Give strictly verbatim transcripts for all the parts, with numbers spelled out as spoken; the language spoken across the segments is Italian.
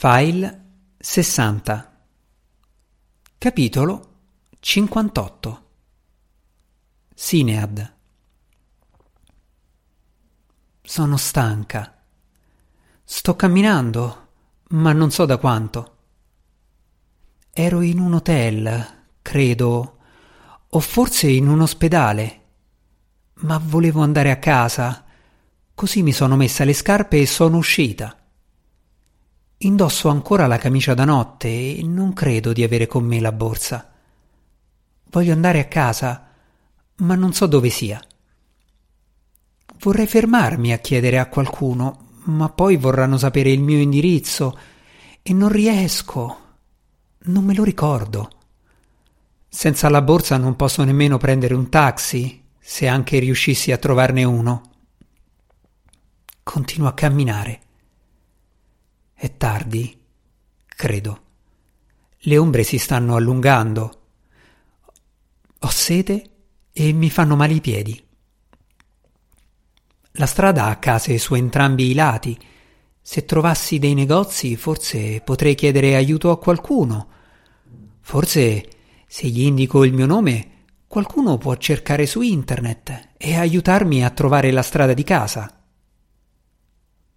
File sessanta. Capitolo cinquantotto. Sinead. Sono stanca. Sto camminando, ma non so da quanto. Ero in un hotel, credo, o forse in un ospedale, ma volevo andare a casa, così mi sono messa le scarpe e sono uscita. Indosso ancora la camicia da notte e non credo di avere con me la borsa. Voglio andare a casa, ma non so dove sia. Vorrei fermarmi a chiedere a qualcuno, ma poi vorranno sapere il mio indirizzo e non riesco. Non me lo ricordo. Senza la borsa non posso nemmeno prendere un taxi, se anche riuscissi a trovarne uno. Continuo a camminare. È tardi, credo. Le ombre si stanno allungando. Ho sete e mi fanno male i piedi. La strada ha case su entrambi i lati. Se trovassi dei negozi, forse potrei chiedere aiuto a qualcuno. Forse, se gli indico il mio nome, qualcuno può cercare su internet e aiutarmi a trovare la strada di casa.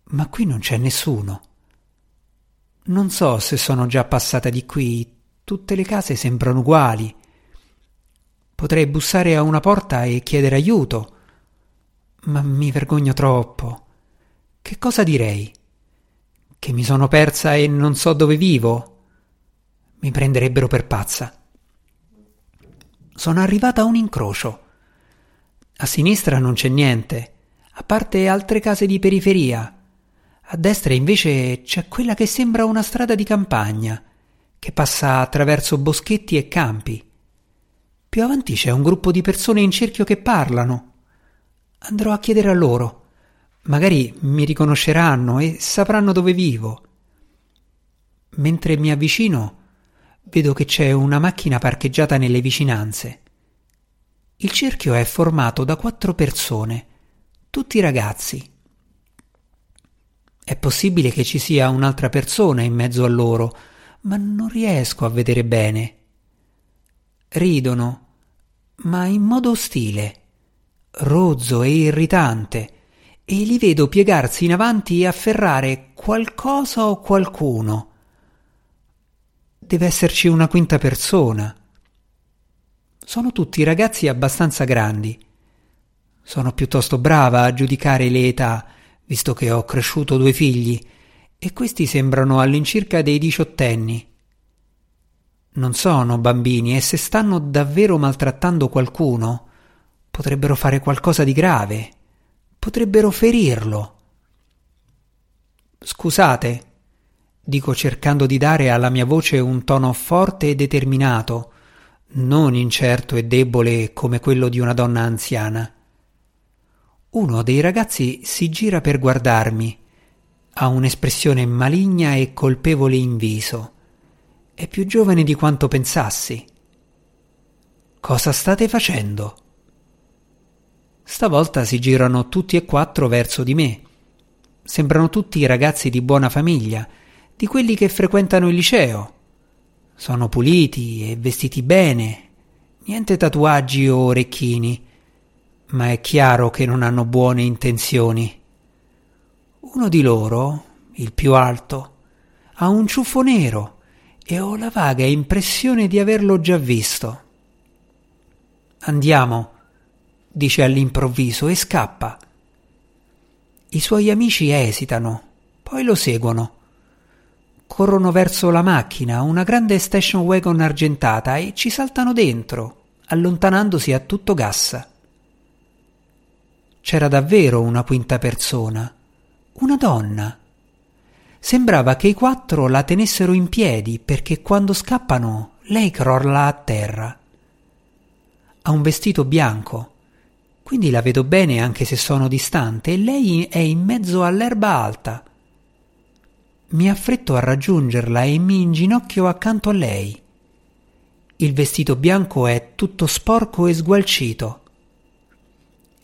Ma qui non c'è nessuno. Non so se sono già passata di qui, tutte le case sembrano uguali. Potrei bussare a una porta e chiedere aiuto, ma mi vergogno troppo. Che cosa direi? Che mi sono persa e non so dove vivo? Mi prenderebbero per pazza. Sono arrivata a un incrocio. A sinistra non c'è niente, a parte altre case di periferia. A destra invece c'è quella che sembra una strada di campagna, che passa attraverso boschetti e campi. Più avanti c'è un gruppo di persone in cerchio che parlano. Andrò a chiedere a loro. Magari mi riconosceranno e sapranno dove vivo. Mentre mi avvicino, vedo che c'è una macchina parcheggiata nelle vicinanze. Il cerchio è formato da quattro persone, tutti ragazzi. È possibile che ci sia un'altra persona in mezzo a loro, ma non riesco a vedere bene. Ridono, ma in modo ostile, rozzo e irritante, e li vedo piegarsi in avanti e afferrare qualcosa o qualcuno. Deve esserci una quinta persona. Sono tutti ragazzi abbastanza grandi. Sono piuttosto brava a giudicare le età, visto che ho cresciuto due figli, e questi sembrano all'incirca dei diciottenni. Non sono bambini e se stanno davvero maltrattando qualcuno, potrebbero fare qualcosa di grave, potrebbero ferirlo. Scusate, dico cercando di dare alla mia voce un tono forte e determinato, non incerto e debole come quello di una donna anziana. Uno dei ragazzi si gira per guardarmi. Ha un'espressione maligna e colpevole in viso. È più giovane di quanto pensassi. Cosa state facendo? Stavolta si girano tutti e quattro verso di me. Sembrano tutti ragazzi di buona famiglia, di quelli che frequentano il liceo. Sono puliti e vestiti bene. Niente tatuaggi o orecchini. Ma è chiaro che non hanno buone intenzioni. Uno di loro, il più alto, ha un ciuffo nero e ho la vaga impressione di averlo già visto. Andiamo, dice all'improvviso e scappa. I suoi amici esitano, poi lo seguono. Corrono verso la macchina, una grande station wagon argentata, e ci saltano dentro, allontanandosi a tutto gas. C'era davvero una quinta persona, una donna. Sembrava che i quattro la tenessero in piedi perché quando scappano lei crolla a terra. Ha un vestito bianco, quindi la vedo bene anche se sono distante e lei è in mezzo all'erba alta. Mi affretto a raggiungerla e mi inginocchio accanto a lei. Il vestito bianco è tutto sporco e sgualcito.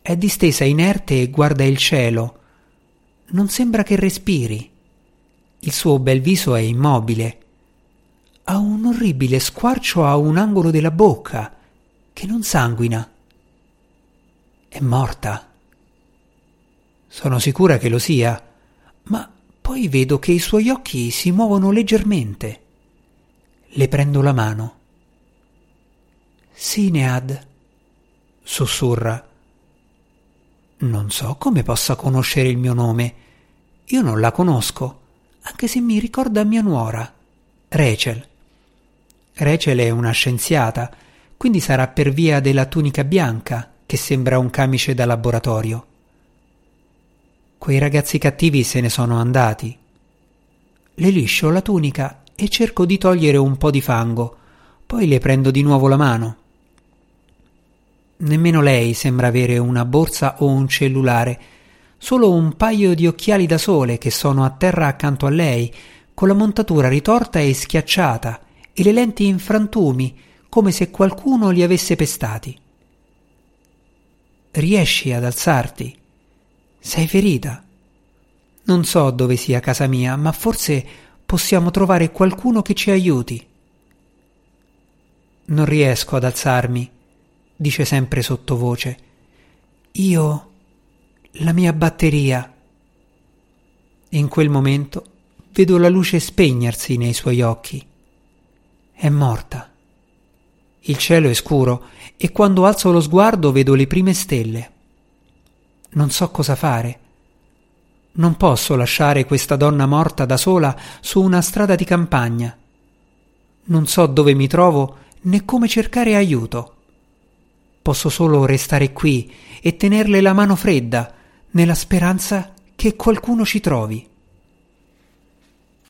È distesa inerte e guarda il cielo. Non sembra che respiri. Il suo bel viso è immobile. Ha un orribile squarcio a un angolo della bocca che non sanguina. È morta. Sono sicura che lo sia, ma poi vedo che i suoi occhi si muovono leggermente. Le prendo la mano. Sinead, sussurra. Non so come possa conoscere il mio nome. Io non la conosco, anche se mi ricorda mia nuora, Rachel. Rachel è una scienziata, quindi sarà per via della tunica bianca che sembra un camice da laboratorio. Quei ragazzi cattivi se ne sono andati. Le liscio la tunica e cerco di togliere un po' di fango, poi le prendo di nuovo la mano. Nemmeno lei sembra avere una borsa o un cellulare, solo un paio di occhiali da sole che sono a terra accanto a lei, con la montatura ritorta e schiacciata e le lenti in frantumi, come se qualcuno li avesse pestati. Riesci ad alzarti? Sei ferita? Non so dove sia casa mia, ma forse possiamo trovare qualcuno che ci aiuti. Non riesco ad alzarmi, dice sempre sottovoce. Io, la mia batteria. In quel momento vedo la luce spegnersi nei suoi occhi. È morta. Il cielo è scuro e quando alzo lo sguardo vedo le prime stelle. Non so cosa fare. Non posso lasciare questa donna morta da sola su una strada di campagna. Non so dove mi trovo né come cercare aiuto. Posso solo restare qui e tenerle la mano fredda, nella speranza che qualcuno ci trovi.